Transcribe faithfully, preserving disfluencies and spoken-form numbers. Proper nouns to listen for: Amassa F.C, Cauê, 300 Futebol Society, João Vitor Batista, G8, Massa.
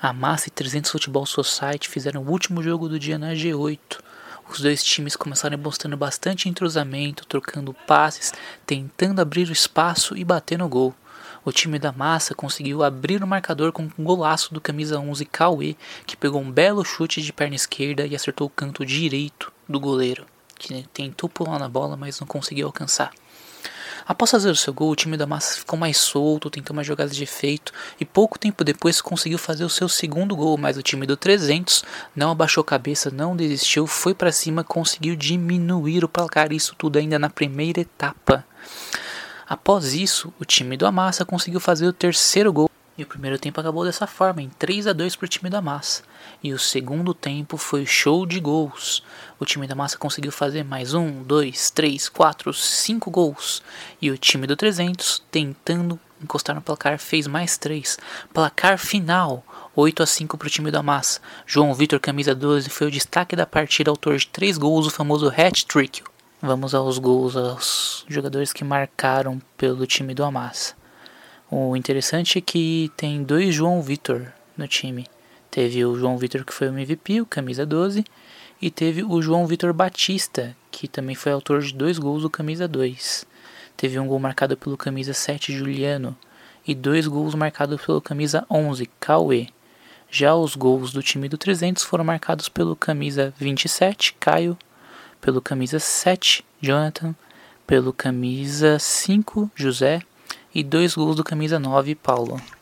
Amassa e trezentos Futebol Society fizeram o último jogo do dia na G oito. Os dois times começaram mostrando bastante entrosamento, trocando passes, tentando abrir o espaço e bater no gol. O time da Massa conseguiu abrir o marcador com um golaço do camisa onze Cauê, que pegou um belo chute de perna esquerda e acertou o canto direito do goleiro, que tentou pular na bola, mas não conseguiu alcançar. Após fazer o seu gol, o time da Massa ficou mais solto, tentou mais jogadas de efeito e pouco tempo depois conseguiu fazer o seu segundo gol, mas o time do trezentos não abaixou a cabeça, não desistiu, foi para cima, conseguiu diminuir o placar, isso tudo ainda na primeira etapa. Após isso, o time do Amassa conseguiu fazer o terceiro gol e o primeiro tempo acabou dessa forma, em três a dois para o time da Amassa. E o segundo tempo foi show de gols. O time da Amassa conseguiu fazer mais um, dois, três, quatro, cinco gols. E o time do trezentos, tentando encostar no placar, fez mais três. Placar final, oito a cinco para o time da Amassa. João Vitor, camisa doze, foi o destaque da partida, autor de três gols, o famoso hat-trick. Vamos aos gols, aos jogadores que marcaram pelo time do Amassa. O interessante é que tem dois João Vitor no time. Teve o João Vitor, que foi o M V P, o camisa doze, e teve o João Vitor Batista, que também foi autor de dois gols do camisa dois. Teve um gol marcado pelo camisa sete, Juliano, e dois gols marcados pelo camisa onze, Cauê. Já os gols do time do trezentos foram marcados pelo camisa vinte e sete, Caio, pelo camisa sete, Jonathan, pelo camisa cinco, José, e dois gols do camisa nove, Paulo.